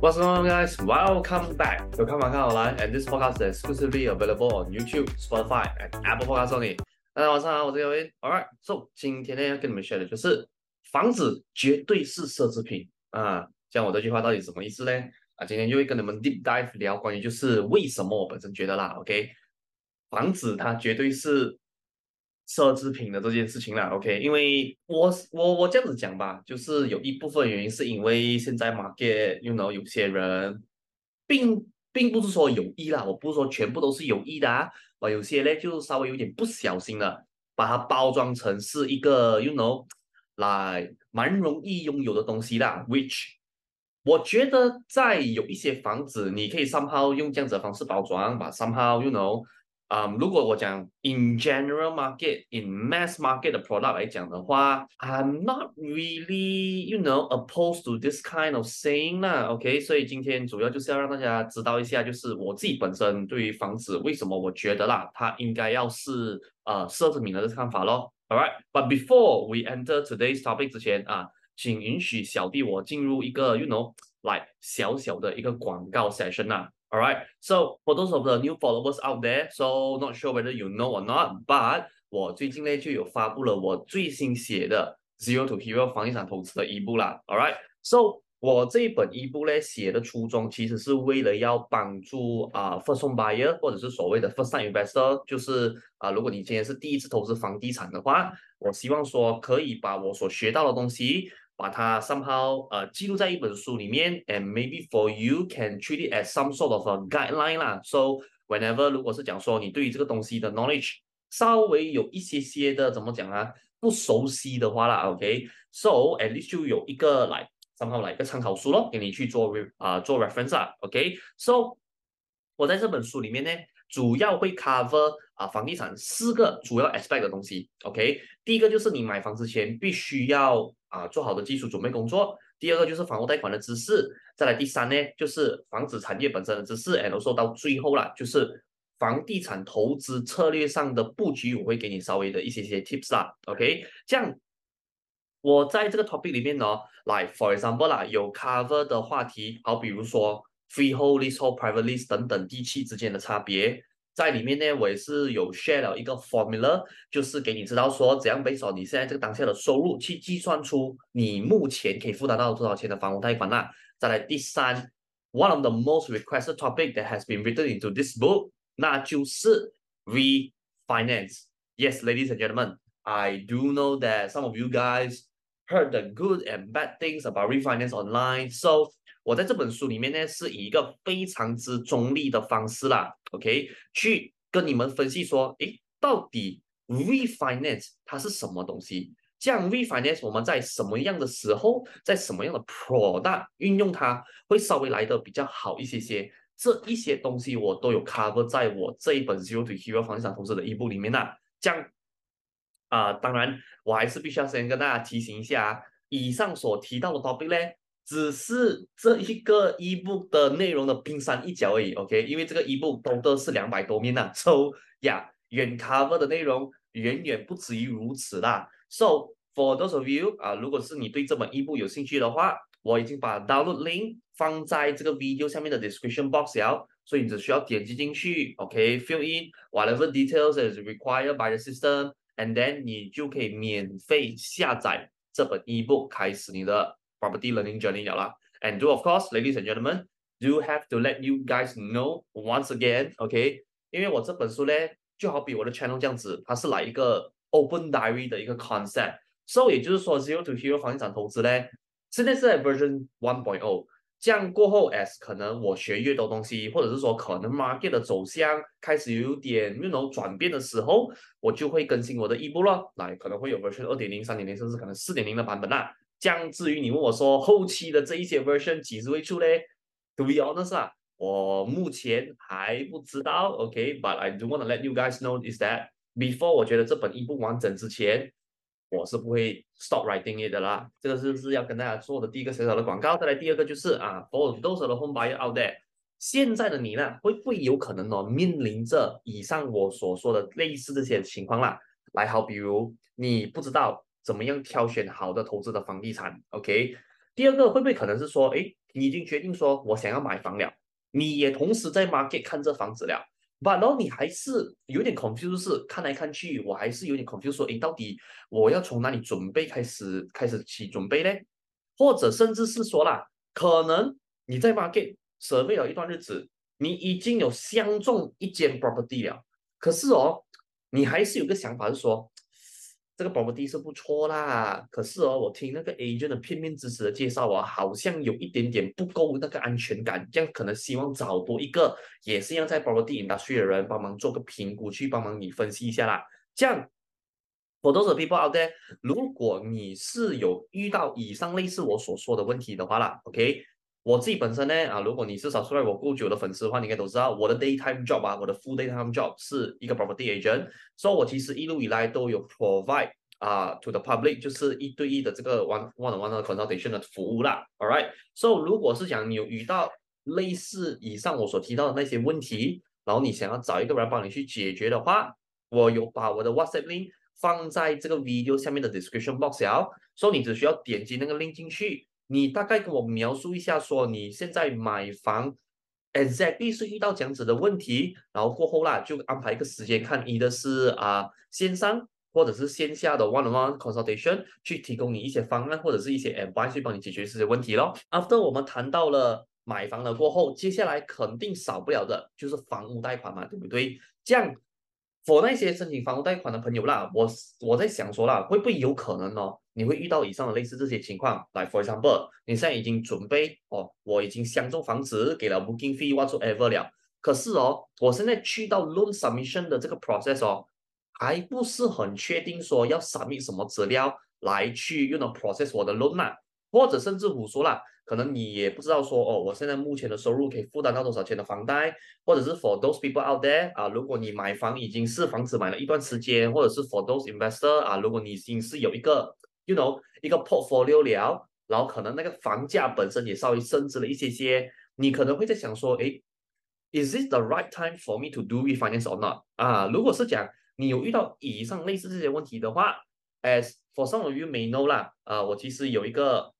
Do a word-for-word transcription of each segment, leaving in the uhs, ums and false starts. What's going on, guys? Welcome back to Come On Come Online, and this podcast is exclusively available on YouTube, Spotify, and Apple Podcast only. 大家晚上好，我是 Kyoin。All right, so 今天呢要跟你们 share 的就是房子绝对是奢侈品啊。像我这句话到底什么意思呢？啊，今天就会跟你们 deep dive 聊关于就是为什么我本身觉得啦 ，OK， 房子它绝对是奢侈品的这件事情啦 ，OK， 因为我我我这样子讲吧，就是有一部分原因是因为现在 market， you know， 有些人并并不是说有意啦，我不是说全部都是有意的啊，啊有些嘞就稍微有点不小心了，把它包装成是一个 you know， 来蛮容易拥有的东西啦 ，which 我觉得在有一些房子，你可以 somehow 用这样子的方式包装，把 somehow you know。Um, 如果我讲 in general market, in mass market 的 product 来讲的话 I'm not really, you know, opposed to this kind of saying 啦 OK， 所以今天主要就是要让大家知道一下，就是我自己本身对于房子为什么我觉得啦它应该要是呃奢侈品的看法咯 Alright, but before we enter today's topic 之前啊，请允许小弟我进入一个 you know, like 小小的一个广告 session 啦Alright, so for those of the new followers out there, so not sure whether you know or not, but 我最近呢就有发布了我最新写的 Zero to Hero 房地产投资的一部啦 Alright, so 我这一本一部呢写的初衷其实是为了要帮助、uh, first home buyer 或者是所谓的 first time investor， 就是、uh, 如果你今天是第一次投资房地产的话，我希望说可以把我所学到的东西把它 somehow 呃记录在一本书里面 ，and maybe for you can treat it as some sort of a guideline 啦。So whenever 如果是讲说你对于这个东西的 knowledge 稍微有一些些的怎么讲啊不熟悉的话啦 ，OK，so、okay? at least 就有一个来 somehow 来一个参考书咯，给你去做啊、呃、做 reference 啊 ，OK，so、okay? 我在这本书里面呢主要会 cover 啊、呃、房地产四个主要 aspect 的东西 ，OK， 第一个就是你买房之前必须要啊，做好的基础准备工作。第二个就是房屋贷款的知识，再来第三呢，就是房子产业本身的知识 ，and also 到最后啦，就是房地产投资策略上的布局，我会给你稍微的一些些 tips 啦 ，OK？ 这样，我在这个 topic 里面呢，来 for example 啦，有 cover 的话题，好比如说 freehold、leasehold、private lease 等等地契之间的差别。在里面呢，我也是有 share 了一个 formula， 就是给你知道说怎样 based on 你现在这个当下的收入去计算出你目前可以负担到多少钱的房屋贷款啦。再来第三 ，one of the most requested topic that has been written into this book， 那就是 refinance。Yes, ladies and gentlemen, I do know that some of you guys heard the good and bad things about refinance online. So 我在这本书里面呢，是以一个非常之中立的方式啦 ，OK， 去跟你们分析说，诶，到底 refinance 它是什么东西？这样 refinance 我们在什么样的时候，在什么样的 product 运用它，会稍微来得比较好一些些。这一些东西我都有 cover 在我这一本 Zero to Hero 房地产投资的一部里面啦。这样啊、呃，当然我还是必须要先跟大家提醒一下、啊，以上所提到的 topic 呢。只是这一个 ebook 的内容的冰山一角而已 ，OK？ 因为这个 ebook 都都是两百多面呐 ，so yeah， 远 cover 的内容远远不止于如此啦。So for those of you 啊、呃，如果是你对这本 ebook 有兴趣的话，我已经把 download link 放在这个 video 下面的 description box 了，所以你只需要点击进去 ，OK？ Fill in whatever details is required by the system， and then 你就可以免费下载这本 ebook， 开始你的。Property learning journey 了啦 and do of course ladies and gentlemen do have to let you guys know once again OK 因为我这本书呢就好比我的 channel 这样子它是来一个 open diary 的一个 concept so 也就是说 Zero to Hero 房地产投资呢现在是在 version one point zero 这样过后 as 可能我学越多东西或者是说可能 market 的走向开始有点 you know 转变的时候我就会更新我的 ebook 咯来可能会有 version two point zero three point zero 甚至可能 four point zero 的版本啦这样至于你问我说后期的这一些 version 几时会出呢 ？To be honest 啊，我目前还不知道。OK，but、okay? I do want to let you guys know is that before 我觉得这本一不完整之前，我是不会 stop writing it 的啦。这个是不是要跟大家做的第一个小小的广告？再来第二个就是啊 ，for those of the home buyer out there， 现在的你呢，会不会有可能哦面临着以上我所说的类似这些情况啦？来，好，比如你不知道。怎么样挑选好的投资的房地产 ？OK，第二个会不会可能是说，哎，你已经决定说我想要买房了，你也同时在 market 看这房子了， but 然后你还是有点 confused， 是看来看去，我还是有点 confused， 说，哎，到底我要从哪里准备开始开始起准备呢？或者甚至是说啦，可能你在 market survey 了一段日子，你已经有相中一间 property 了，可是哦，你还是有个想法是说，这个 property 是不错啦，可是哦，我听那个 agent 的片面之词的介绍啊，好像有一点点不够那个安全感，这样可能希望找多一个也是一样在 property industry 的人帮忙做个评估，去帮忙你分析一下啦。这样 for those people out there， 如果你是有遇到以上类似我所说的问题的话啦 ，OK。 我自己本身呢，啊，如果你是少数来我够久的粉丝的话，你应该都知道我的 daytime job 啊，我的 full daytime job 是一个 property agent， 所以我其实一路以来都有 provide 啊、uh, to the public 就是一对一的这个 one one on one 的 consultation 的服务啦 ，all right。所以如果是讲你有遇到类似以上我所提到的那些问题，然后你想要找一个人帮你去解决的话，我有把我的 WhatsApp link 放在这个 video 下面的 description box 了，所以你只需要点击那个 link 进去。 你大概跟我描述一下，说你现在买房 ，exactly 是遇到这样子的问题，然后过后啦，就安排一个时间看你的是啊、呃、线上或者是线下的 one-on-one consultation， 去提供你一些方案或者是一些 advice 去帮你解决这些问题咯。After 我们谈到了买房了过后，接下来肯定少不了的就是房屋贷款嘛，对不对？这样 for 那些申请房屋贷款的朋友啦，我我在想说啦，会不会有可能哦？ 你会遇到以上的类似这些情况，来 for example， 你现在已经准备哦，我已经相中房子，给了 booking fee whatsoever 了，可是哦，我现在去到 loan submission 的这个 process 哦，还不是很确定说要 submit 什么资料来去用来 process 我的 loan 啊，或者甚至我说啦，可能你也不知道说哦，我现在目前的收入可以负担到多少钱的房贷，或者是 for those people out there 啊，如果你买房已经是房子买了一段时间，或者是 for those investor 啊，如果你已经是有一个 you know 一个 portfolio 了，然后可能那个房价本身也稍微升值了一些些，你可能会在想说，哎 ，Is this the right time for me to do refinance or not？ 啊，如果是讲你有遇到以上类似这些问题的话 ，as for some of you may know 啦，啊，我其实有一个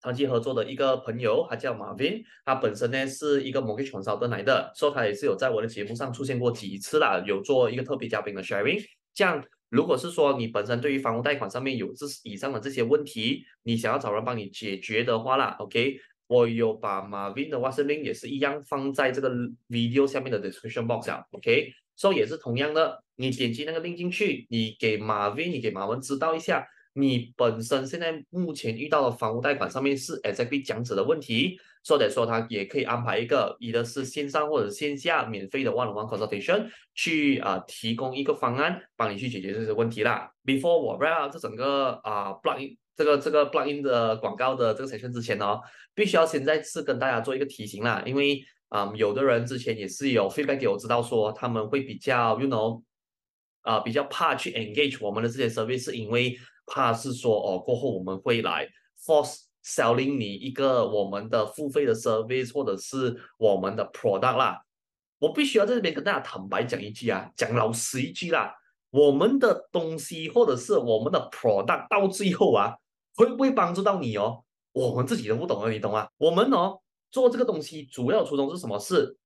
长期合作的一个朋友，他叫 Marvin， 他本身呢是一个 mortgage consultant 来的，所以他也是有在我的节目上出现过几次啦，有做一个特别嘉宾的 sharing， 这样。 如果是说你本身对于房屋贷款上面有这以上的这些问题，你想要找人帮你解决的话啦 ，OK， 我有把 Marvin 的 WhatsApp link 也是一样放在这个 video 下面的 description box 啊 ，OK， 所以也是同样的，你点击那个 link 进去，你给 Marvin， 你给马文知道一下，你本身现在目前遇到的房屋贷款上面是 exactly 这样子的问题，所以说他也可以安排一个，一个是线上或者线下免费的 one-on-one consultation 去啊、呃、提供一个方案，帮你去解决这些问题啦。Before 我 wrap up 这整个啊、呃、plug in 这个这个 plug in 的广告的这个 section 之前呢、哦，必须要现在是跟大家做一个提醒啦，因为啊、呃、有的人之前也是有 feedback 给我知道说他们会比较 you know 啊、呃、比较怕去 engage 我们的这些 service， 是因为 怕是说哦，过后我们会来 force selling 你一个我们的付费的 service 或者是我们的 product 啦。我必须要在这边跟大家坦白讲一句啊，讲老实一句啦，我们的东西或者是我们的 product 到最后啊，会不会帮助到你哦？我们自己都不懂啊，你懂啊？我们哦做这个东西主要初衷是什么？是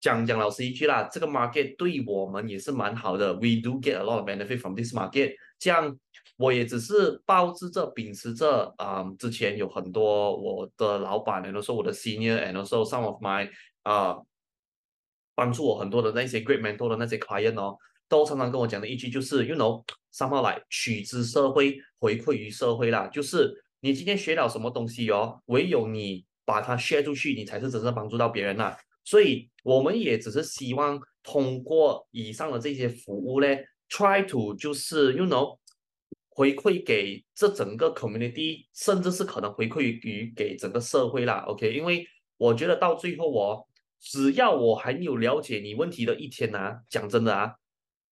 讲讲老实一句啦，这个 market 对我们也是蛮好的 ，we do get a lot of benefit from this market。这样。 我也只是抱着这、秉持着啊、嗯，之前有很多我的老板 ，and also 我的 senior，and also some of my 啊、呃，帮助我很多的那些 great mentor 的那些 client 哦，都常常跟我讲的一句就是 ，you know， somehow 来取之社会，回馈于社会啦。就是你今天学到什么东西哦，唯有你把它 share 出去，你才是真正帮助到别人啦。所以我们也只是希望通过以上的这些服务呢 ，try to 就是 you know。 回馈给这整个 community， 甚至是可能回馈于给整个社会啦 ，OK？ 因为我觉得到最后哦，只要我还没有了解你问题的一天啊，讲真的啊，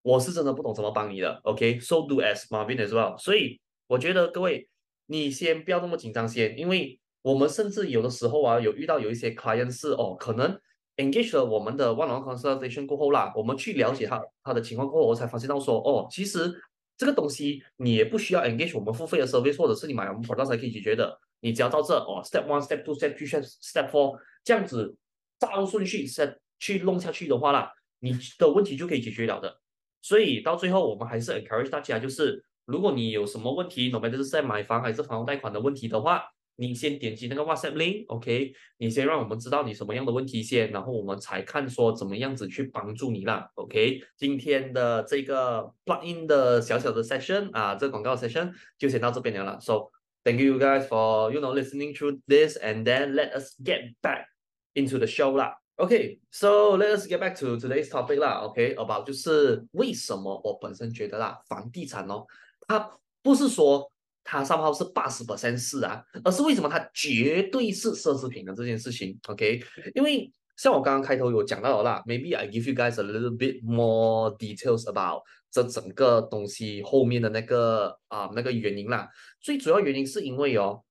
我是真的不懂怎么帮你的 ，OK？So、okay? do as Marvin as well。所以我觉得各位，你先不要那么紧张先，因为我们甚至有的时候啊，有遇到有一些 client 是哦，可能 engage 了我们的 one-on-one consultation 过后啦，我们去了解他他的情况过后，我才发现到说哦，其实。这个东西你也不需要 engage 我们付费的 service， 或者是你买我们 product 才可以解决的。你只要到这哦 ，step one、step two、step three、step four 这样子照顺序 set 去弄下去的话啦，你的问题就可以解决了的。所以到最后我们还是 encourage 大家，就是如果你有什么问题，哪怕就是在买房还是房屋贷款的问题的话，你先点击那个 WhatsApp link，OK， 你先让我们知道你什么样的问题先，然后我们才看说怎么样子去帮助你啦 ，OK。今天的这个 plug-in 的小小的 session 啊，这个广告 session 就先到这边了啦 ，so。Thank you guys for, you know, listening through this, and then let us get back into the show lah. Okay, so let us get back to today's topic lah. Okay, about 就是为什么我本身觉得啦，房地产哦，它不是说它上号是 百分之八十 是啊，而是为什么它绝对是奢侈品的这件事情。Okay， 因为像我刚刚开头有讲到的啦 ，maybe I give you guys a little bit more details about 这整个东西后面的那个啊、呃、那个原因啦。最主要原因是因为哦，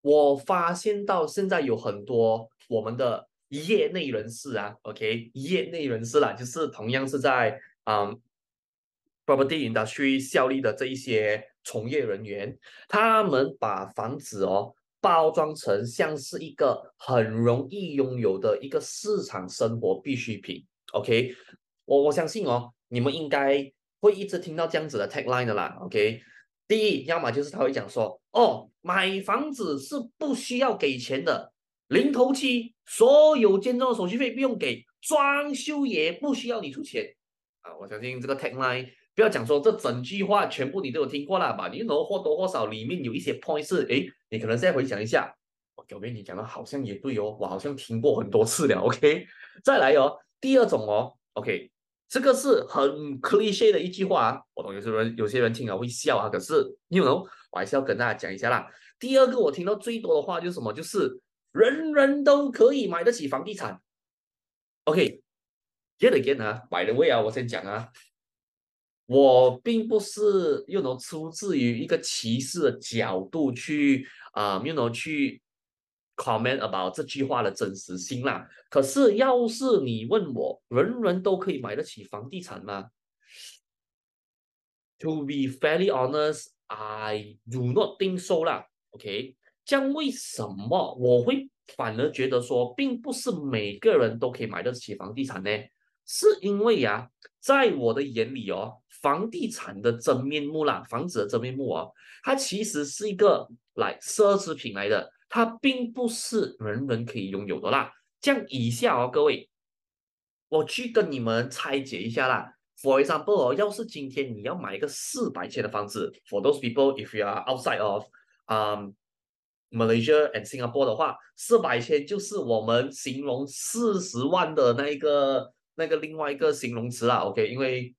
我发现到现在有很多我们的业内人士啊 ，OK， 业内人士啦，就是同样是在啊、嗯、property industry 效力的这一些从业人员，他们把房子哦，包装成像是一个很容易拥有的一个市场生活必需品 ，OK， 我我相信哦，你们应该会一直听到这样子的 tagline 的啦 ，OK。第一，要么就是他会讲说，哦，买房子是不需要给钱的，零头期，所有建中的手续费不用给，装修也不需要你出钱啊！我相信这个 tagline。不要讲说这整句话全部你都有听过啦吧？你能或多或少里面有一些 point 是，哎，你可能再回想一下，我感觉你讲的好像也对哦，我好像听过很多次了。OK， 再来哦，第二种哦 ，OK， 这个是很 cliché 的一句话、啊，我懂有些人有些人听了会笑啊，可是 you know， 我还是要跟大家讲一下啦。第二个我听到最多的话就是什么？就是人人都可以买得起房地产。OK，yet again 啊 ，by the way 啊，我先讲啊。我并不是 you know 出自于一个歧视的角度去啊、um, you know 去 comment about 这句话的真实性啦。可是要是你问我，人人都可以买得起房地产吗 ？To be fairly honest, I do not think so 啦。OK， 这样为什么我会反而觉得说，并不是每个人都可以买得起房地产呢？是因为呀、啊，在我的眼里哦，房地产的真面目啦，房子的真面目哦，它其实是一个来奢侈品来的，它并不是人人可以拥有的啦。这样以下哦，各位，我去跟你们拆解一下啦。For example 哦，要是今天你要买一个四百千的房子 ，for those people if you are outside of um Malaysia and Singapore 的话，四百千就是我们形容四十万的那一个。那个另外一个形容词啦 ，OK， 因为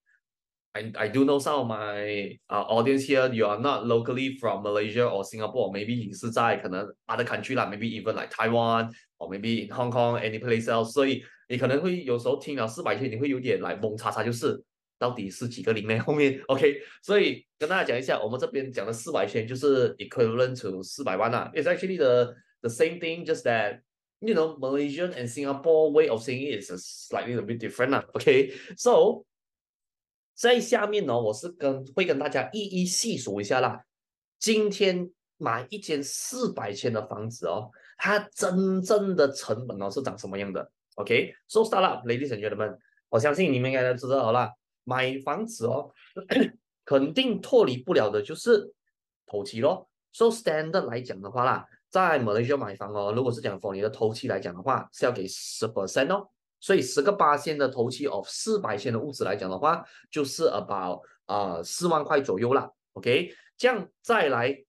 I I do know some of my、uh, audience here you are not locally from Malaysia or Singapore, or maybe 你是在可能 other country 啦 ，maybe even like Taiwan or maybe in Hong Kong any place else， 所以你可能会有时候听了四百千你会有点来懵叉叉，就是到底是几个零呢？后面 OK， 所以跟大家讲一下，我们这边讲的四百千就是 equivalent to 四百万啦 ，it's actually the the same thing just that。You know, Malaysian and Singapore way of saying it is a slightly a bit different lah. Okay, so 在下面呢，我是跟会跟大家一一细数一下啦。今天买一间四百千的房子哦，它真正的成本哦是长什么样的 ？Okay, so start up, ladies and gentlemen， 我相信你们应该都知道啦。买房子哦，肯定脱离不了的就是头期咯。So standard 来讲的话啦。在马来西亚买房哦，如果是讲 for 你的头期来讲的话，是要给 百分之十 哦，所以十个 百分之八 的头期 of 四百千的屋子来讲的话，就是 about 啊、呃、四万块左右啦 ，OK， 这样再来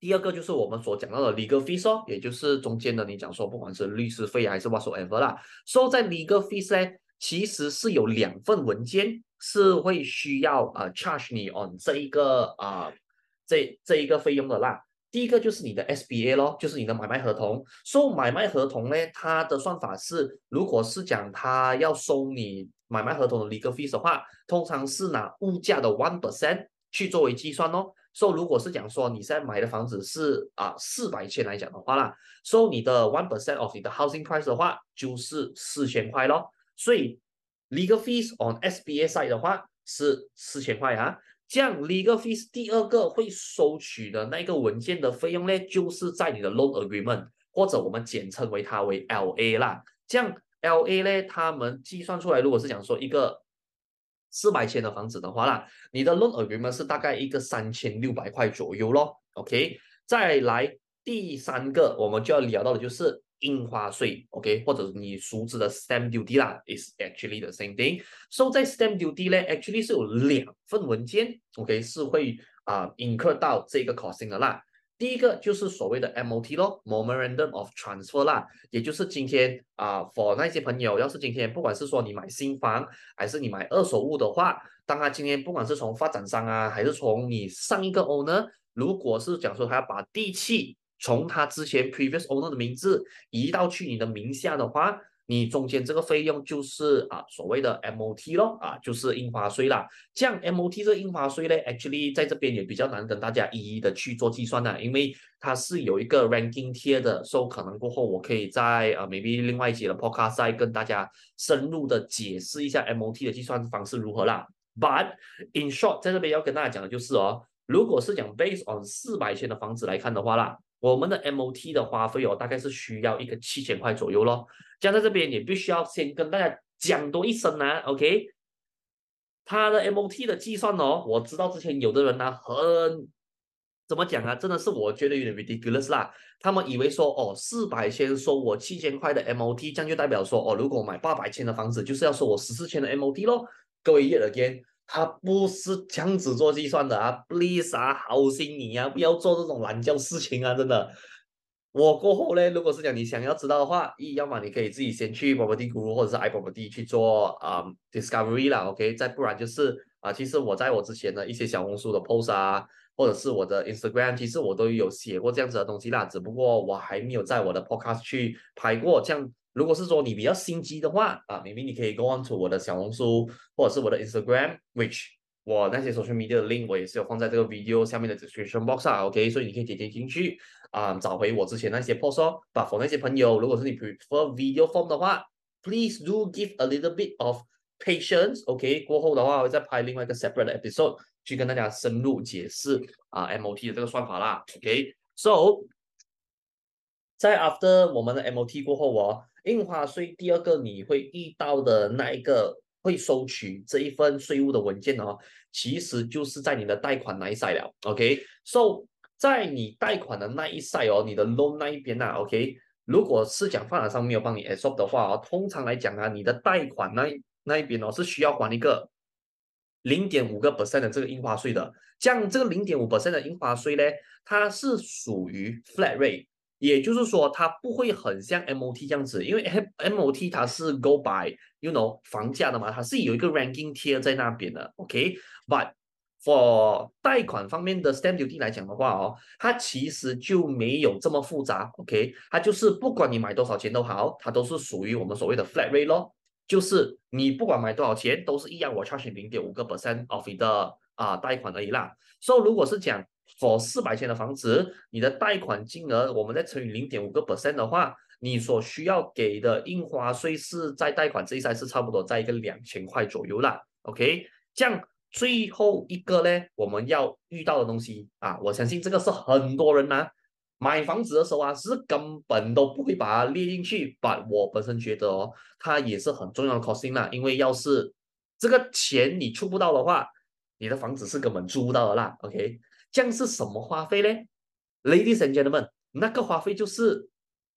第二个就是我们所讲到的 legal fees 哦，也就是中间的你讲说不管是律师费还是 whatsoever 啦，所以在 legal fees 呢，其实是有两份文件是会需要啊、呃、charge 你 on 这一个啊、呃、这这一个费用的啦。第一个就是你的 S B A 咯，就是你的买卖合同。收、so, 买卖合同呢，它的算法是，如果是讲它要收你买卖合同的 legal fees 的话，通常是拿物价的 百分之一 去作为计算咯。所、so, 以如果是讲说你现在买的房子是啊四百千来讲的话啦，收、so, 你的 百分之一 of 你的 housing price 的话，就是四千块咯。所以 legal fees on S B A side 的话是四千块啊。这样 legal fees 第二个会收取的那个文件的费用呢，就是在你的 loan agreement， 或者我们简称为它为 L A 啦。这样 L A 呢，他们计算出来，如果是讲说一个四百千的房子的话啦，你的 loan agreement 是大概一个三千六百块左右咯。OK， 再来第三个我们就要聊到的就是印花税 ，OK， 或者你熟知的 stamp duty 啦 ，is actually the same thing。So 在 stamp duty 呢 ，actually 是有两份文件 ，OK， 是会啊、uh, incur 到这个 costing 的啦。第一个就是所谓的 M O T 咯 ，Memorandum of Transfer 啦，也就是今天啊、uh, ，for 那些朋友，要是今天不管是说你买新房还是你买二手物的话，当他今天不管是从发展商啊，还是从你上一个 owner， 如果是讲说他要把地契从他之前 previous owner 的名字移到去你的名下的话，你中间这个费用就是啊所谓的 M O T 咯，啊就是印花税啦。这样 M O T 这个印花税呢 ，actually 在这边也比较难跟大家一一的去做计算啦，因为它是有一个 ranking tier 的，所以可能过后我可以在啊 maybe 另外一节的 podcast 再跟大家深入的解释一下 M O T 的计算方式如何啦。But in short， 在这边要跟大家讲的就是哦，如果是讲 based on 四百千的房子来看的话啦，我们的 M O T 的花费哦，大概是需要一个七千块左右咯。加在这边也必须要先跟大家讲多一声啊 ，OK？ 它的 M O T 的计算哦，我知道之前有的人呢、啊，很怎么讲啊，真的是我觉得有点 ridiculous 啦。他们以为说哦，四百千收我七千块的 M O T， 这样就代表说哦，如果我买八百千的房子，就是要收我十四千的 M O T 咯。各位 yet again，他不是这样子做计算的啊 ，please 啊，好心你啊，不要做这种懒觉事情啊，真的。我过后呢，如果是讲你想要知道的话，一要么你可以自己先去 Property Guru 或者是 iProperty 去做啊、um, discovery 啦 ，OK， 再不然就是啊，其实我在我之前的一些小红书的 post 啊，或者是我的 Instagram， 其实我都有写过这样子的东西啦，只不过我还没有在我的 podcast 去拍过这样。如果是说你比较心急的话啊 ，maybe 你可以 go on to 我的小红书或者是我的 Instagram，which 我那些 social media 的 link 我也是有放在这个 video 下面的 description box 啊 ，OK， 所以你可以点点进去啊、嗯，找回我之前那些 post 哦。But for 那些朋友，如果是你 prefer video form 的话 ，please do give a little bit of patience，OK，、okay? 过后的话我会再拍另外一个 separate episode 去跟大家深入解释啊 M O T 的这个算法啦 ，OK，so、okay? 在 after 我们的 M O T 过后哦。印花税第二个你会遇到的那一个会收取这一份税务的文件哦，其实就是在你的贷款那一side了 ，OK？ So 在你贷款的那一side哦，你的 loan 那一边呐、啊、，OK？ 如果是讲发展商没有帮你 absorb 的话哦，通常来讲啊，你的贷款那那一边哦是需要还一个 零点五个百分点 的这个印花税的。这样这个 零点五个百分点 的印花税呢，它是属于 flat rate。也就是说，它不会很像 M O T 这样子，因为 M O T 它是 go by you know 房价的嘛，它是有一个 ranking tier 在那边的 ，OK？But for 贷款方面的 stamp duty 来讲的话哦，它其实就没有这么复杂 ，OK？ 它就是不管你买多少钱都好，它都是属于我们所谓的 flat rate 咯，就是你不管买多少钱都是一样，我 charge 你 零点五个百分点 of 你的啊贷款而已啦。So 如果是讲for 四百千的房子，你的贷款金额我们再乘以 零点五个百分点 的话，你所需要给的印花税是在贷款这一块是差不多在一个两千块左右啦 ，OK？ 这样最后一个呢，我们要遇到的东西啊，我相信这个是很多人啊买房子的时候啊是根本都不会把它列进去，但我本身觉得哦，它也是很重要的 costing 啦，因为要是这个钱你出不到的话，你的房子是根本租不到的啦 ，OK？这样是什么花费呢 ？Ladies and gentlemen， 那个花费就是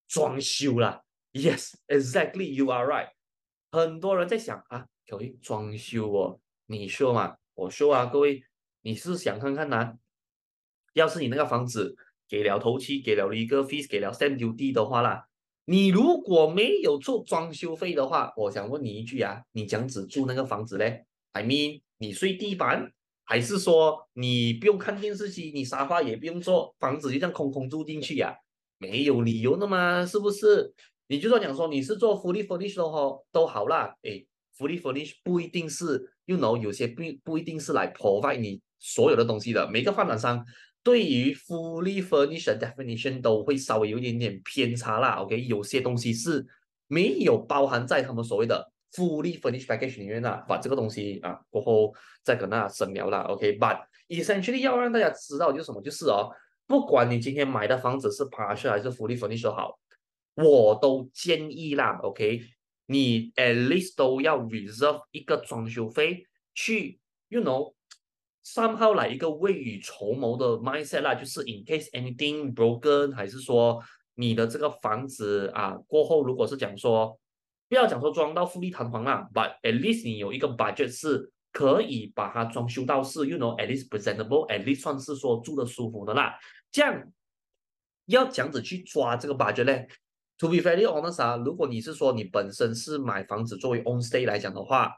装修啦。Yes, exactly, you are right。很多人在想啊，可以装修哦，你说嘛，我说啊，各位，你是想看看呐、啊？要是你那个房子给了头期，给了 legal fees， 给了 stamp duty 的话啦，你如果没有做装修费的话，我想问你一句啊，你怎样子住那个房子嘞 ？I mean， 你睡地板？还是说你不用看电视机，你沙发也不用坐，房子就这样空空住进去呀、啊？没有理由的嘛，是不是？你就算讲说你是做 fully furnished 都好都好啦，哎 ，fully furnished 不一定是 you know 有些不不一定是来 provide 你所有的东西的。每个发展商对于 fully furnished 的 definition 都会稍微有一点点偏差啦。OK， 有些东西是没有包含在他们所谓的 fully furnished package 里面啦，把这个东西啊过后再跟大家深聊啦 ，OK，but、okay? essentially 要让大家知道就是什么，就是哦，不管你今天买的房子是 partial 还是 fully furnished 都好，我都建议啦 ，OK， 你 at least 都要 reserve 一个装修费去 ，you know。 somehow 来一个未雨绸缪的 mindset 啦，就是 in case anything broken， 还是说你的这个房子啊过后，如果是讲说不要讲说装到富丽堂皇啦 ，but at least 你有一个 budget 是可以把它装修到是 you know at least presentable，at least 算是说住的舒服的啦。这样要这样子去抓这个 budget 呢 ？To be fairly honest 啊，如果你是说你本身是买房子作为 on stay 来讲的话。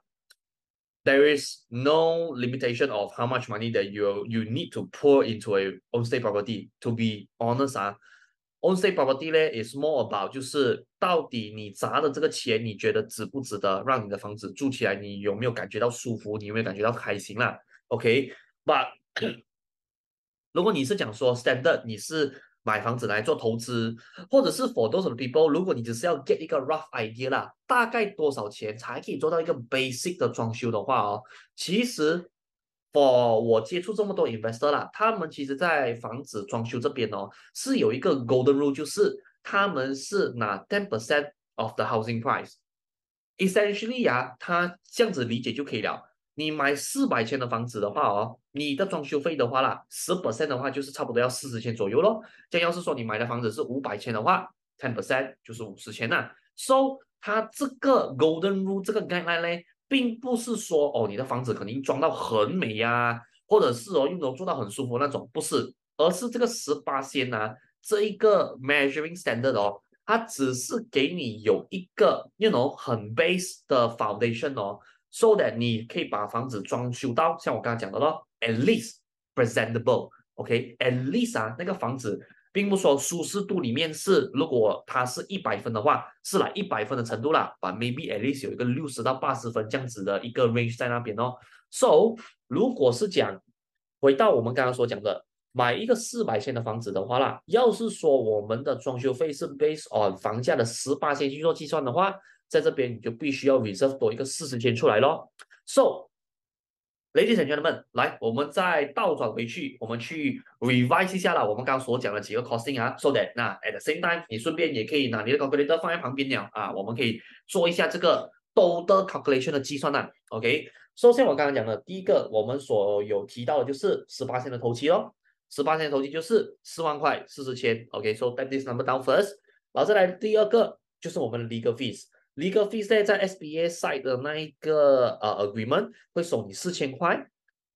There is no limitation of how much money that you you need to pour into a own state property. To be honest 啊 ，own state property 呢 is more about 就是到底你砸的这个钱，你觉得值不值得让你的房子住起来？你有没有感觉到舒服？你有没有感觉到开心啦 ？OK， but 如果你是讲说 standard， 你是买房子来做投资，或者是 for those people， 如果你只是要 get 一个 rough idea 啦。 大概多少钱才可以做到一个 basic 的装修的话哦？其实 ，for 我接触这么多 investor 啦，他们其实在房子装修这边哦，是有一个 golden rule， 就是他们是拿 ten percent of the housing price。essentially 呀、啊，他这样子理解就可以了。你买四百千的房子的话哦，你的装修费的话啦，十 percent 的话就是差不多要四十千左右咯。这要是说你买的房子是五百千的话 ，ten percent 就是五十千啦。So 它这个 golden rule 这个 guideline 呢，并不是说哦，你的房子肯定装到很美呀、啊，或者是哦，用手做到很舒服那种，不是，而是这个 百分之十 呢，这一个 measuring standard 哦，它只是给你有一个 you know 很 base 的 foundation 哦 ，so that 你可以把房子装修到像我刚才讲的咯 ，at least presentable，OK，at、okay? least 啊，那个房子。 并不说舒适度里面是，如果它是一百分的话，是来一百分的程度啦，把 maybe at least 有一个六十到八十分这样子的一个 range 在那边哦。So 如果是讲回到我们刚刚所讲的，买一个四百千的房子的话啦，要是说我们的装修费是 based on 房价的十八千去做计算的话，在这边你就必须要 reserve 多一个四十千出来咯。So Ladies and gentlemen， 来，我们再倒转回去，我们去 revise 一下啦。我们刚刚所讲的几个 costing 啊 ，so that 那 at the same time， 你顺便也可以拿你的 calculator 放在旁边了啊，我们可以做一下这个 total calculation 的计算啦。OK， 首先我刚刚讲的第一个，我们所有提到的就是 百分之十 的头期咯 ，百分之十 的头期就是四万块四十千。OK，so、okay, type this number down first。然后再来第二个就是我们的 legal fees。 Legal fees 在在 S B A side 的那一个呃 agreement 会收你四千块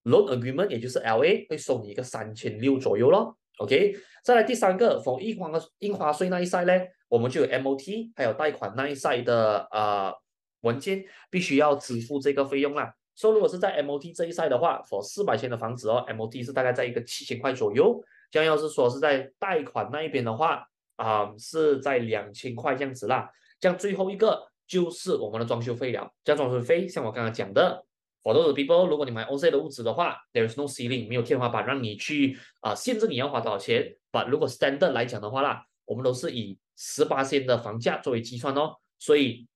，loan agreement 也就是 L A 会收你一个三千六左右咯 ，OK。再来第三个，从印花印花税那一 side 呢，我们就有 M O T 还有贷款那一 side 的呃文件必须要支付这个费用啦。所以如果是在 M O T 这一 side 的话 ，for 四百千的房子哦 ，M O T 是大概在一个七千块左右。这样要是说是在贷款那一边的话，啊、呃、是在两千块这样子啦。 这样最后一个就是我们的装修费了。这样装修费，像我刚刚讲的 ，for those people， 如果你买 O C 的屋子的话 ，there is no ceiling， 没有天花板让你去啊、呃、限制你要花多少钱。但如果 standard 来讲的话啦，我们都是以 百分之十 的房价作为计算哦。所以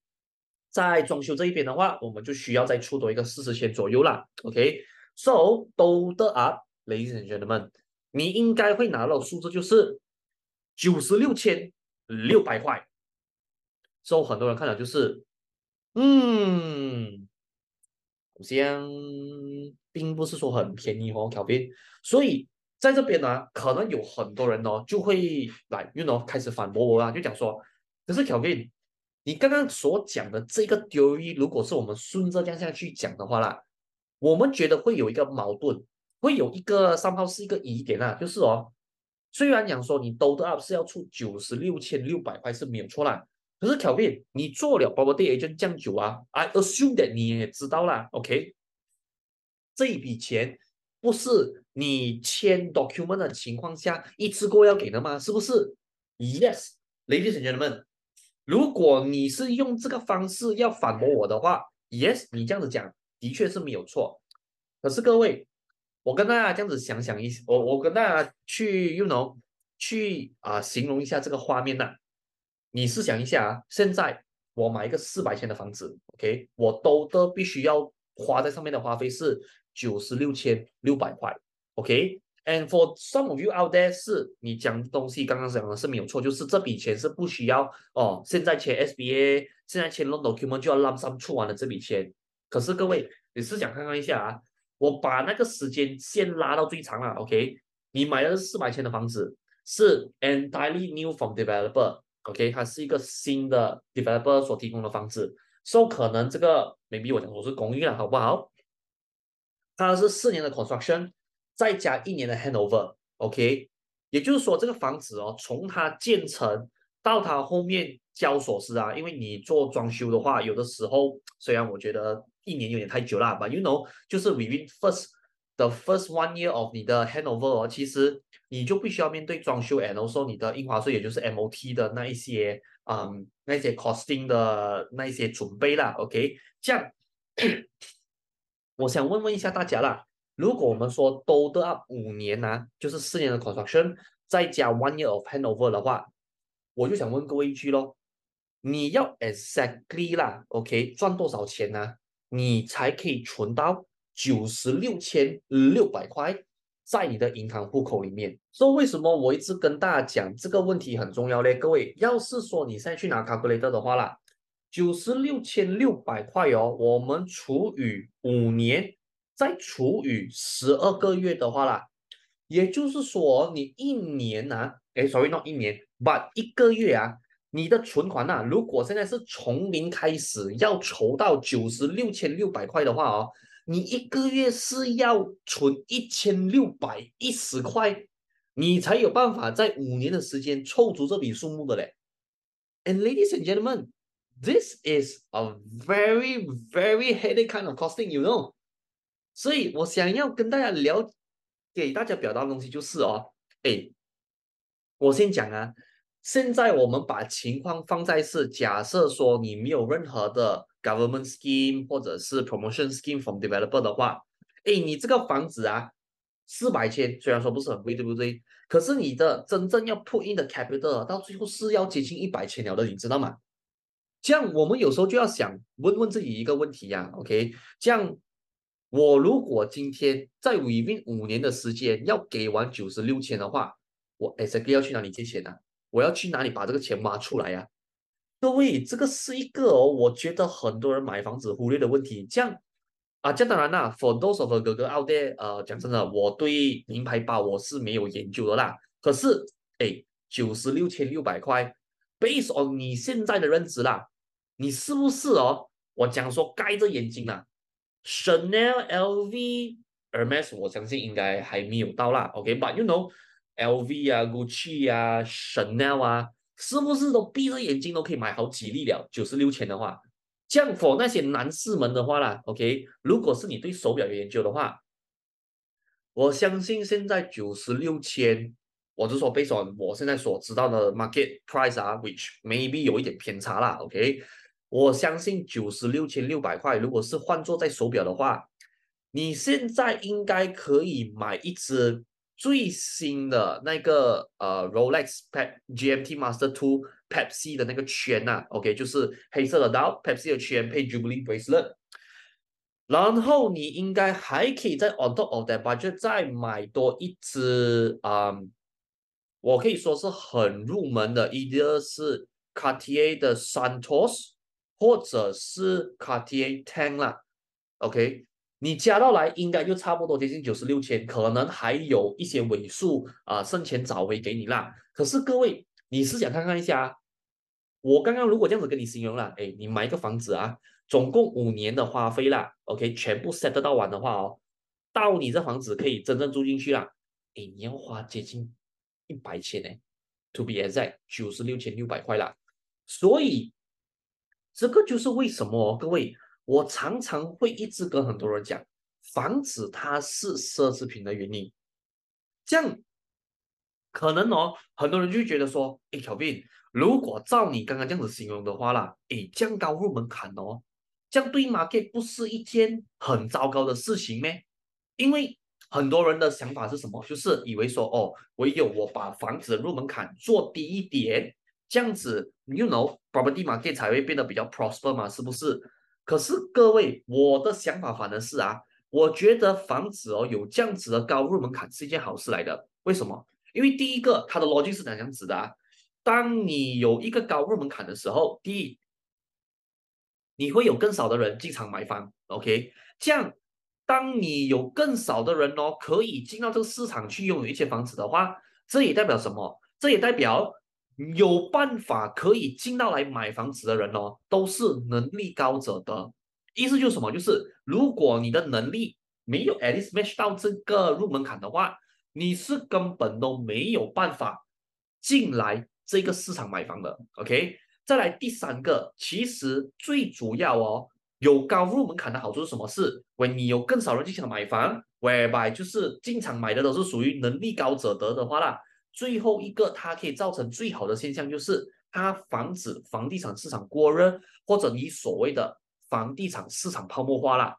在装修这一边的话，我们就需要再出多一个四十千左右啦。OK，so、okay? total up ladies and gentlemen， 你应该会拿到数字就是九十六千六百块。 之后、so, 很多人看了就是，嗯，好像并不是说很便宜哦 ，Kelvin。所以在这边呢，可能有很多人哦就会来，因为开始反驳我啦，就讲说，可是 Kelvin， 你刚刚所讲的这个 theory， 如果是我们顺着这样下去讲的话啦，我们觉得会有一个矛盾，会有一个三号是一个疑点啊，就是哦，虽然讲说你 total up 是要出九十六千六百块是没有错啦。 可是 Kelvin， 你做了 property agent 这样久啊 ，I assume that 你也知道啦 ，OK？ 这一笔钱不是你签 document 的情况下一次过要给的吗？是不是 ？Yes， ladies and gentlemen， 如果你是用这个方式要反驳我的话 ，Yes， 你这样子讲的确是没有错。可是各位，我跟大家这样子想想一，我我跟大家去 ，you know， 去啊、呃、形容一下这个画面呐、啊。 你试想一下啊，现在我买一个四百千的房子 ，OK， 我都都必须要花在上面的花费是九十六千六百块 ，OK。And for some of you out there， 是你讲的东西刚刚讲的是没有错，就是这笔钱是不需要哦，现在签 S B A， 现在签 loan document 就要 lump sum 出完了这笔钱。可是各位，你是想看看一下啊，我把那个时间线拉到最长了 ，OK？ 你买的是四百千的房子，是 entirely new from developer，OK？ 它是一个新的 developer 所提供的房子，所以可能这个 maybe 我讲我是公寓了，好不好？它是四年的 construction。再加一年的 handover，OK，、okay? 也就是说这个房子哦，从它建成到它后面交所施啊，因为你做装修的话，有的时候虽然我觉得一年有点太久了 ，but you know， 就是 within first the first one year of 你的 handover，、哦、其实你就必须要面对装修 ，and also 你的印花税，也就是 M O T 的那一些，嗯，那一些 costing 的那一些准备啦 ，OK， 这样我想问问一下大家啦。如果我们说 total up 五年啊，就是四年的 construction， 再加 one year of handover 的话，我就想问各位一句咯，你要 exactly 啦 ，OK， 赚多少钱呢、啊？你才可以存到九十六千六百块在你的银行户口里面？所以为什么我一直跟大家讲这个问题很重要嘞？各位，要是说你现在去拿 calculator 的话啦，九十六千六百块哦，我们除以五年。再除以十二个月的话啦，也就是说你一年啊，哎 ，sorry not 一年 ，but 一个月啊，你的存款啊，如果现在是从零开始要筹到九十六千六百块的话哦，你一个月是要存一千六百一十块，你才有办法在五年的时间凑足这笔数目的嘞。And ladies and gentlemen, this is a very very heavy kind of costing, you know. 所以我想要跟大家聊，给大家表达的东西就是哦，哎，我先讲啊，现在我们把情况放在是假设说你没有任何的 government scheme 或者是 promotion scheme from developer 的话，哎，你这个房子啊，四百千虽然说不是很贵，对不对？可是你的真正要 put in 的 capital 到最后是要接近一百千了的，你知道吗？这样我们有时候就要想问问自己一个问题呀、啊、，OK， 这样。我如果今天在 within 五年的时间要给完九十六千的话，我 exactly 要去哪里借钱呢、啊？我要去哪里把这个钱挖出来呀、啊？各位，这个是一个哦，我觉得很多人买房子忽略的问题。这样啊，这样当然啦 ，for those of 哥哥 out there， 呃，讲真的，我对名牌包我是没有研究的啦。可是，哎，九十六千六百块 ，based on 你现在的认知啦，你是不是哦？我讲说盖着眼睛啦。Chanel、L V、Hermes， 我相信应该还没有到啦。OK，but、okay? you know，L V 啊、Gucci 啊、Chanel 啊，是不是都闭着眼睛都可以买好几粒了？九十六千的话，这样 for 那些男士们的话啦 ，OK， 如果是你对手表有研究的话，我相信现在九十六千，我就说 based on 我现在所知道的 market price 啊 ，which maybe 有一点偏差啦 ，OK。我相信九十六千六百块，如果是换作在手表的话，你现在应该可以买一只最新的那个呃 Rolex G M T Master Two Pepsi 的那个圈呐、啊、，OK， 就是黑色的刀 Pepsi 的圈配 Jubilee Bracelet， 然后你应该还可以在 on top of that budget 再买多一只啊、嗯，我可以说是很入门的，一个是 Cartier 的 Santos。或者是 Cartier Tank 啦 ，OK， 你加到来应该就差不多接近九十六千，可能还有一些尾数啊、呃，剩钱找回给你啦。可是各位，你是想看看一下，我刚刚如果这样子跟你形容啦，哎，你买一个房子啊，总共五年的花费啦 ，OK， 全部 set 到完的话哦，到你这房子可以真正住进去啦，哎，你要花接近一百千呢 ，to be exact 九十六千六百块啦，所以。这个就是为什么、哦、各位，我常常会一直跟很多人讲，房子它是奢侈品的原因。这样，可能哦，很多人就觉得说，哎 ，Kevin， 如果照你刚刚这样子形容的话啦，哎，这样高入门槛哦，这样对 market 不是一件很糟糕的事情咩？因为很多人的想法是什么？就是以为说，哦，唯有我把房子的入门槛做低一点。这样子 you know property market 才会变得比较 prosper 嘛，是不是？可是各位，我的想法反而是啊，我觉得房子哦有这样子的高入门槛是一件好事来的。为什么？因为第一个，它的 logic 是怎样子的啊？当你有一个高入门槛的时候，第一，你会有更少的人进场买房 ，OK？ 这样，当你有更少的人哦可以进到这个市场去拥有一些房子的话，这也代表什么？这也代表有办法可以进到来买房子的人哦，都是能力高者的。意思就是什么？就是如果你的能力没有 at least match 到这个入门槛的话，你是根本都没有办法进来这个市场买房的。OK， 再来第三个，其实最主要哦，有高入门槛的好处是什么？是when你有更少人进场买房 ，whereby 就是进场买的都是属于能力高者得的话啦。最后一个，它可以造成最好的现象就是，它防止房地产市场过热，或者你所谓的房地产市场泡沫化啦。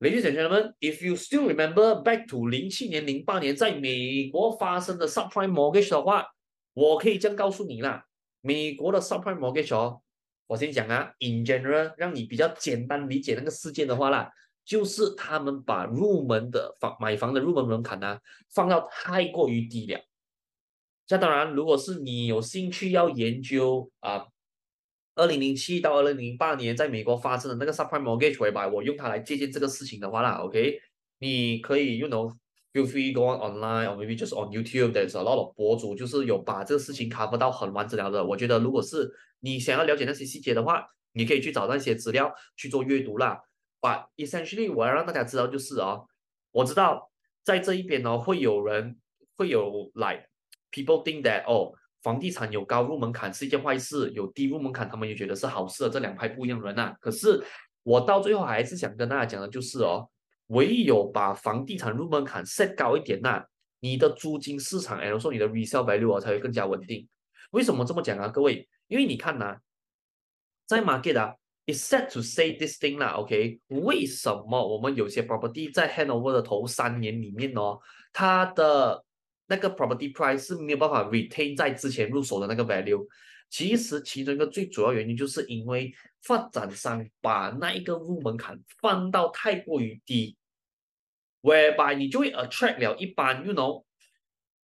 Ladies and gentlemen, if you still remember back to 零七年、零八年在美国发生的 subprime mortgage 的话，我可以这样告诉你啦，美国的 subprime mortgage 哦，我先讲啊 ，in general 让你比较简单理解那个事件的话啦，就是他们把入门的房买房的入门门槛呢、啊、放到太过于低了。那当然，如果是你有兴趣要研究啊，二零零七到二零零八年在美国发生的那个 subprime mortgage whereby 我用它来借鉴这个事情的话啦 ，OK， 你可以 you know feel free go on online or maybe just on YouTube， there's a lot of 博主就是有把这个事情 cover 到很完整了的。我觉得如果是你想要了解那些细节的话，你可以去找那些资料去做阅读啦。But essentially 我要让大家知道就是哦，我知道在这一边呢、哦、会有人会有来。People think that 哦，房地产有高入门槛是一件坏事，有低入门槛他们也觉得是好事，这两派不一样人啊。可是我到最后还是想跟大家讲的就是哦，唯有把房地产入门槛 set 高一点呐、啊，你的租金市场，然后说你的 resale value 哦才会更加稳定。为什么这么讲啊？各位，因为你看呐、啊，在 market 啊 ，is set to say this thing 啦 ，OK？ 为什么我们有些 property 在 handover 的头三年里面哦，它的那个 property price 是没有办法 retain 在之前入手的那个 value， 其实其中一个最主要原因就是因为发展商把那一个入门槛放到太过于低 ，whereby 你就会 attract 了一般 you know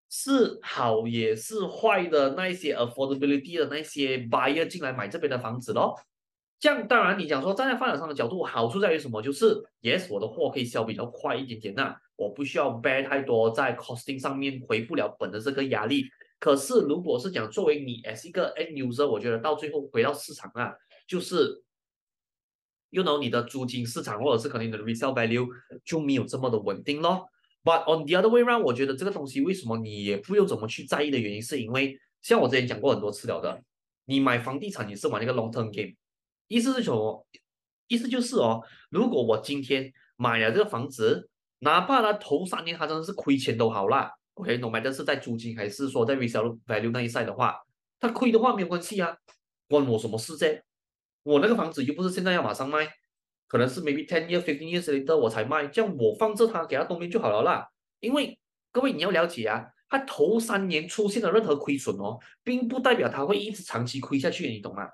是好也是坏的那一些 affordability 的那些 buyer 进来买这边的房子咯。这样当然你讲说站在发展商的角度，好处在于什么？就是 yes 我的货可以销比较快一点点呐、啊。我不需要 bear 太多在 costing 上面回不了本的这个压力。可是如果是讲作为你 as 一个 end user， 我觉得到最后回到市场啊，就是you know 你的租金市场或者是可能你的 resale value 就没有这么的稳定咯。But on the other way round， 我觉得这个东西为什么你也不用怎么去在意的原因，是因为像我之前讲过很多次了的，你买房地产也是玩一个 long term game。意思是什么？意思就是哦，如果我今天买了这个房子，哪怕他头三年他真的是亏钱都好啦 ，OK， no matter 是在租金还是说在 resale value 那一side的话，他亏的话没有关系啊，关我什么事啫？我那个房子又不是现在要马上卖，可能是 maybe ten years, fifteen years later 我才卖，这样我放着它给它冬眠就好了啦。因为各位你要了解啊，他头三年出现的任何亏损哦，并不代表他会一直长期亏下去，你懂吗？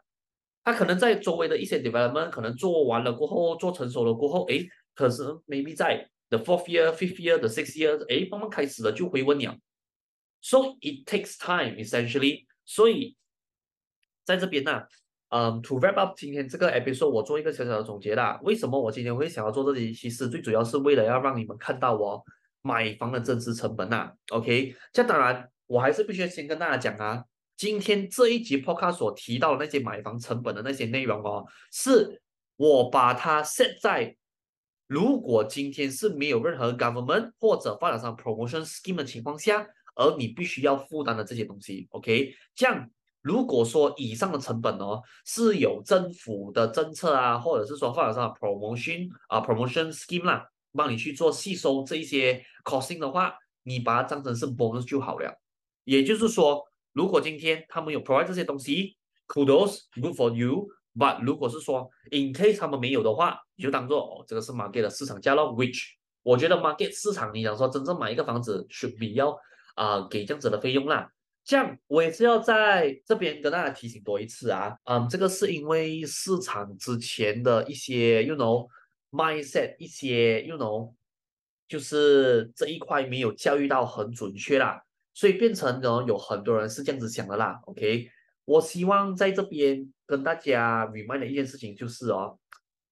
他可能在周围的一些 development 可能做完了过后，做成熟了过后，哎，可是 maybe 在the fourth year, fifth year, the sixth year， 哎，慢慢开始了就回温了。So it takes time, essentially. 所以在这边呢、啊，嗯 ，to wrap up 今天这个 episode， 我做一个小小的总结啦。为什么我今天会想要做这里？其实最主要是为了要让你们看到我买房的真实成本呐、啊。OK， 这当然我还是必须先跟大家讲啊，今天这一集 podcast 所提到的那些买房成本的那些内容哦，是我把它 set 在。如果今天是没有任何 government 或者发展商 promotion scheme 的情况下，而你必须要负担的这些东西 ，OK？ 这样，如果说以上的成本哦是有政府的政策啊，或者是说发展商 promotion 啊 promotion scheme 啦，帮你去做吸收这些 costing 的话，你把它当成是 bonus 就好了。也就是说，如果今天他们有 provide 这些东西 ，kudos good for you。But 如果是说 in case 他们没有的话，你就当做哦，这个是 market 的市场价咯。Which 我觉得 market 市场，你想说真正买一个房子，should be 要啊、呃、给这样子的费用啦。这样我也是要在这边跟大家提醒多一次啊，嗯，这个是因为市场之前的一些 you know mindset， 一些 you know 就是这一块没有教育到很准确啦，所以变成呢有很多人是这样子想的啦。 OK， 我希望在这边跟大家 remind 的一件事情就是哦，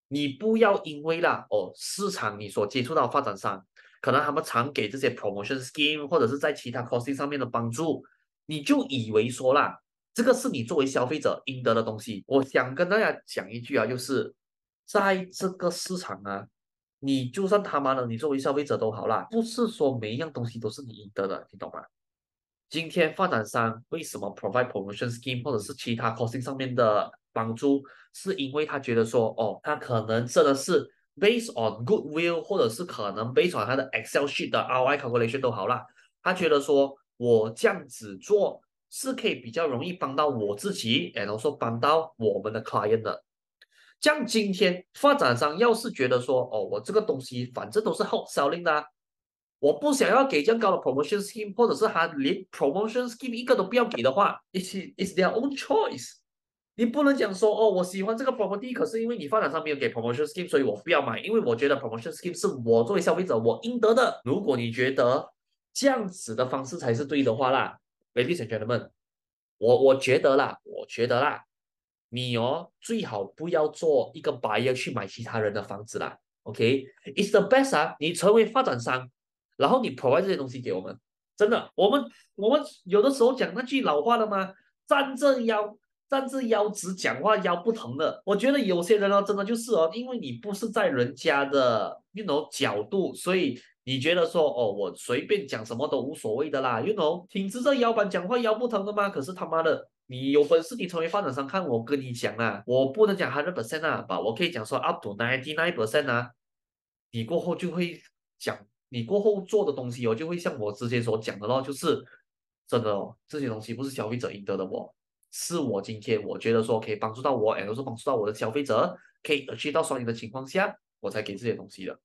你不要因为啦哦市场你所接触到发展商可能他们常给这些 promotion scheme 或者是在其他 costing 上面的帮助，你就以为说啦，这个是你作为消费者应得的东西。我想跟大家讲一句啊，就是在这个市场啊，你就算他妈的你作为消费者都好啦，不是说每一样东西都是你应得的，你懂吗？今天发展商为什么 provide promotion scheme 或者是其他 costing 上面的帮助，是因为他觉得说哦，他可能真的是 based on goodwill 或者是可能 based on 他的 Excel sheet 的 R O I calculation 都好啦，他觉得说我这样子做是可以比较容易帮到我自己，然后说帮到我们的 client 的。这样今天发展商要是觉得说哦，我这个东西反正都是 hot selling 的、啊，我不想要给这样高的 promotion scheme， 或者是他连 promotion scheme 一个都不要给的话 it's, it's their own choice。 你不能讲说哦，我喜欢这个 property， 可是因为你发展商没有给 promotion scheme， 所以我不要买，因为我觉得 promotion scheme 是我作为消费者我应得的。如果你觉得这样子的方式才是对的话啦 ，ladies and gentlemen， 我我觉得啦，我觉得啦，你哦最好不要做一个 buyer 去买其他人的房子啦。OK，it's the best 啊，你成为发展商，然后你 provide 这些东西给我们，真的，我们我们有的时候讲那句老话了吗？站正腰。但是腰直讲话腰不疼的，我觉得有些人哦，真的就是哦，因为你不是在人家的 you know 角度，所以你觉得说哦，我随便讲什么都无所谓的啦 ，you know， 挺直着腰板讲话腰不疼的吗？可是他妈的，你有本事你成为发展商看，我跟你讲啊，我不能讲 百分之百 啊，吧，我可以讲说 up to ninety-nine percent 啊，你过后就会讲，你过后做的东西哦，就会像我之前所讲的咯，就是真的哦，这些东西不是消费者应得的哦。是我今天我觉得说可以帮助到我，然后说帮助到我的消费者，可以 achieve 到双赢的情况下，我才给这些东西的。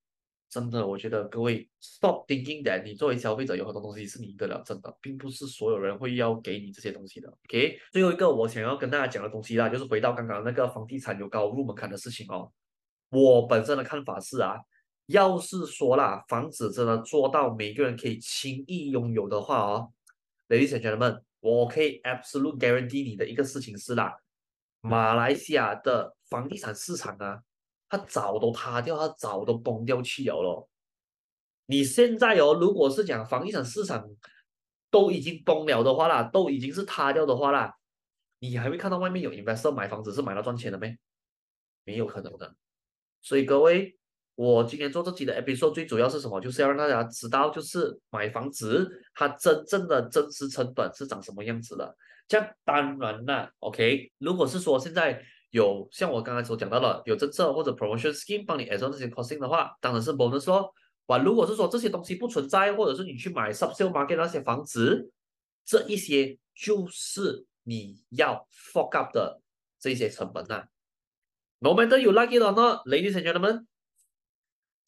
真的，我觉得各位 stop thinking that 你作为消费者有很多东西是你得了，真的，并不是所有人会要给你这些东西的。OK， 最后一个我想要跟大家讲的东西啦，就是回到刚刚那个房地产有高入门槛的事情哦。我本身的看法是啊，要是说啦，房子真的做到每个人可以轻易拥有的话哦 ，ladies and gentlemen。我可以 absolute guarantee 你的一个事情是啦，马来西亚的房地产市场啊，它早都塌掉，它早都崩掉去了咯。你现在哦，如果是讲房地产市场都已经崩了的话啦，都已经是塌掉的话啦，你还会看到外面有 investor 买房子是买到赚钱的没？没有可能的。所以各位，我今天做这期的 episode 最主要是什么？就是要让大家知道，就是买房子它真正的真实成本是长什么样子的。这样当然啦 ，OK， 如果是说现在有像我刚才所讲到的有政策或者 promotion scheme 帮你 add on 这些 costing 的话，当然是 bonus 咯。哇，如果是说这些东西不存在，或者是你去买 subsale market 那些房子，这一些就是你要 fork up 的这些成本啦。No matter you like it or not, ladies and gentlemen。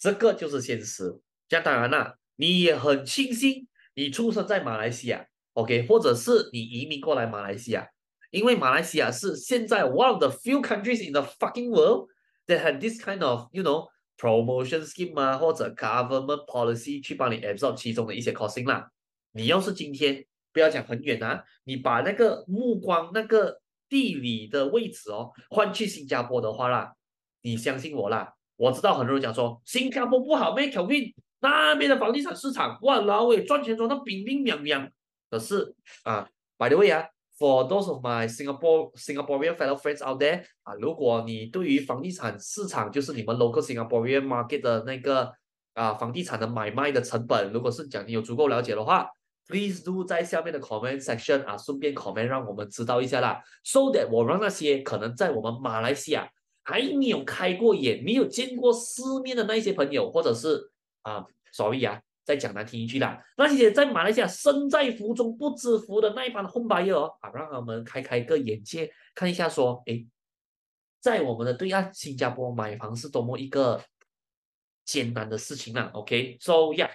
这个就是现实。这样当然啦，你也很庆幸你出生在马来西亚 ，OK， 或者是你移民过来马来西亚，因为马来西亚是现在 one of the few countries in the fucking world that had this kind of you know promotion scheme 啊，或者 government policy 去帮你 absorb 其中的一些 costing 啦。你要是今天不要讲很远啊，你把那个目光那个地理的位置哦换去新加坡的话啦，你相信我啦。我知道很多人讲说新加坡不好咩 Kyoin 那边的房地产市场哇老伟赚钱赚到冰冰凉凉。可是啊 by the way 啊 for those of my Singapore Singaporean fellow friends out there 啊，如果你对于房地产市场就是你们 local Singaporean market 的那个啊房地产的买卖的成本，如果是讲你有足够了解的话 please do 在下面的 comment section 啊顺便 comment 让我们知道一下啦 so that 我让那些可能在我们马来西亚还没有开过眼没有见过世面的那一些朋友，或者是啊 sorry 啊再讲难听一句啦，那些在马来西亚身在福中不知福的那一帮 home buyer 哦啊，让他们开开个眼界，看一下说诶在我们的对岸新加坡买房是多么一个艰难的事情啦。 OK so yeah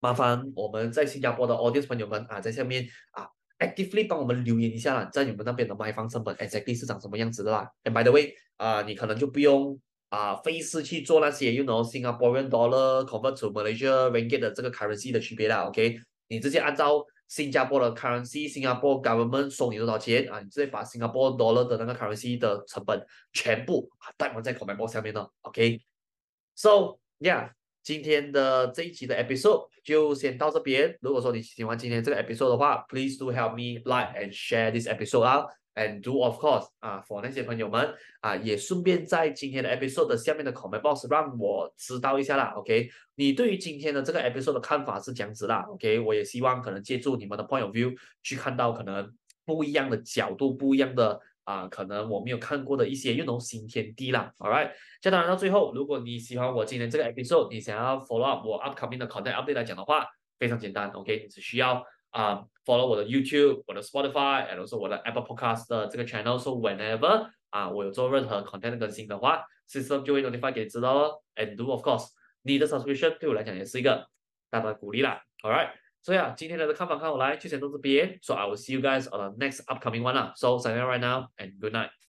麻烦我们在新加坡的 audience 朋友们啊在下面啊 actively 帮我们留言一下啦，在你们那边的卖方成本 exactly 是长什么样子的啦。And by the way， 啊、呃，你可能就不用啊、呃、费事去做那些 you know Singaporean dollar convert to Malaysia ringgit 的这个 currency 的区别啦。OK， 你直接按照新加坡的 currency， 新加坡 government 收你多少钱啊，你直接把新加坡 dollar 的那个 currency 的成本全部代码在 comment box 下面了。OK，so yeah。今天的这一期的 episode 就先到这边。如果说你喜欢今天这个 episode 的话 ，please do help me like and share this episode out and do of course 啊 ，for 那些朋友们啊，也顺便在今天的 episode 的下面的 comment box 让我知道一下啦。OK， 你对于今天的这个 episode 的看法是这样子啦。OK， 我也希望可能借助你们的 point of view 去看到可能不一样的角度，不一样的。啊，可能我没有看过的一些 you know 新天地啦 ，alright。这当然到最后，如果你喜欢我今天这个 episode， 你想要 follow up 我 upcoming 的 content update 来讲的话，非常简单 ，OK， 你只需要啊、um, follow 我的 YouTube、我的 Spotify， 然后我的 Apple Podcast 的这个 channel， so whenever 啊我有做任何 content 的更新的话 ，system 就会 notify 给你知道咯 ，and do of course 你的 subscription 对我来讲也是一个大大的鼓励啦 ，alright。所以啊，今天的看法看我来就先到这边。So I will see you guys on the next upcoming one 啦。So sign out right now and good night.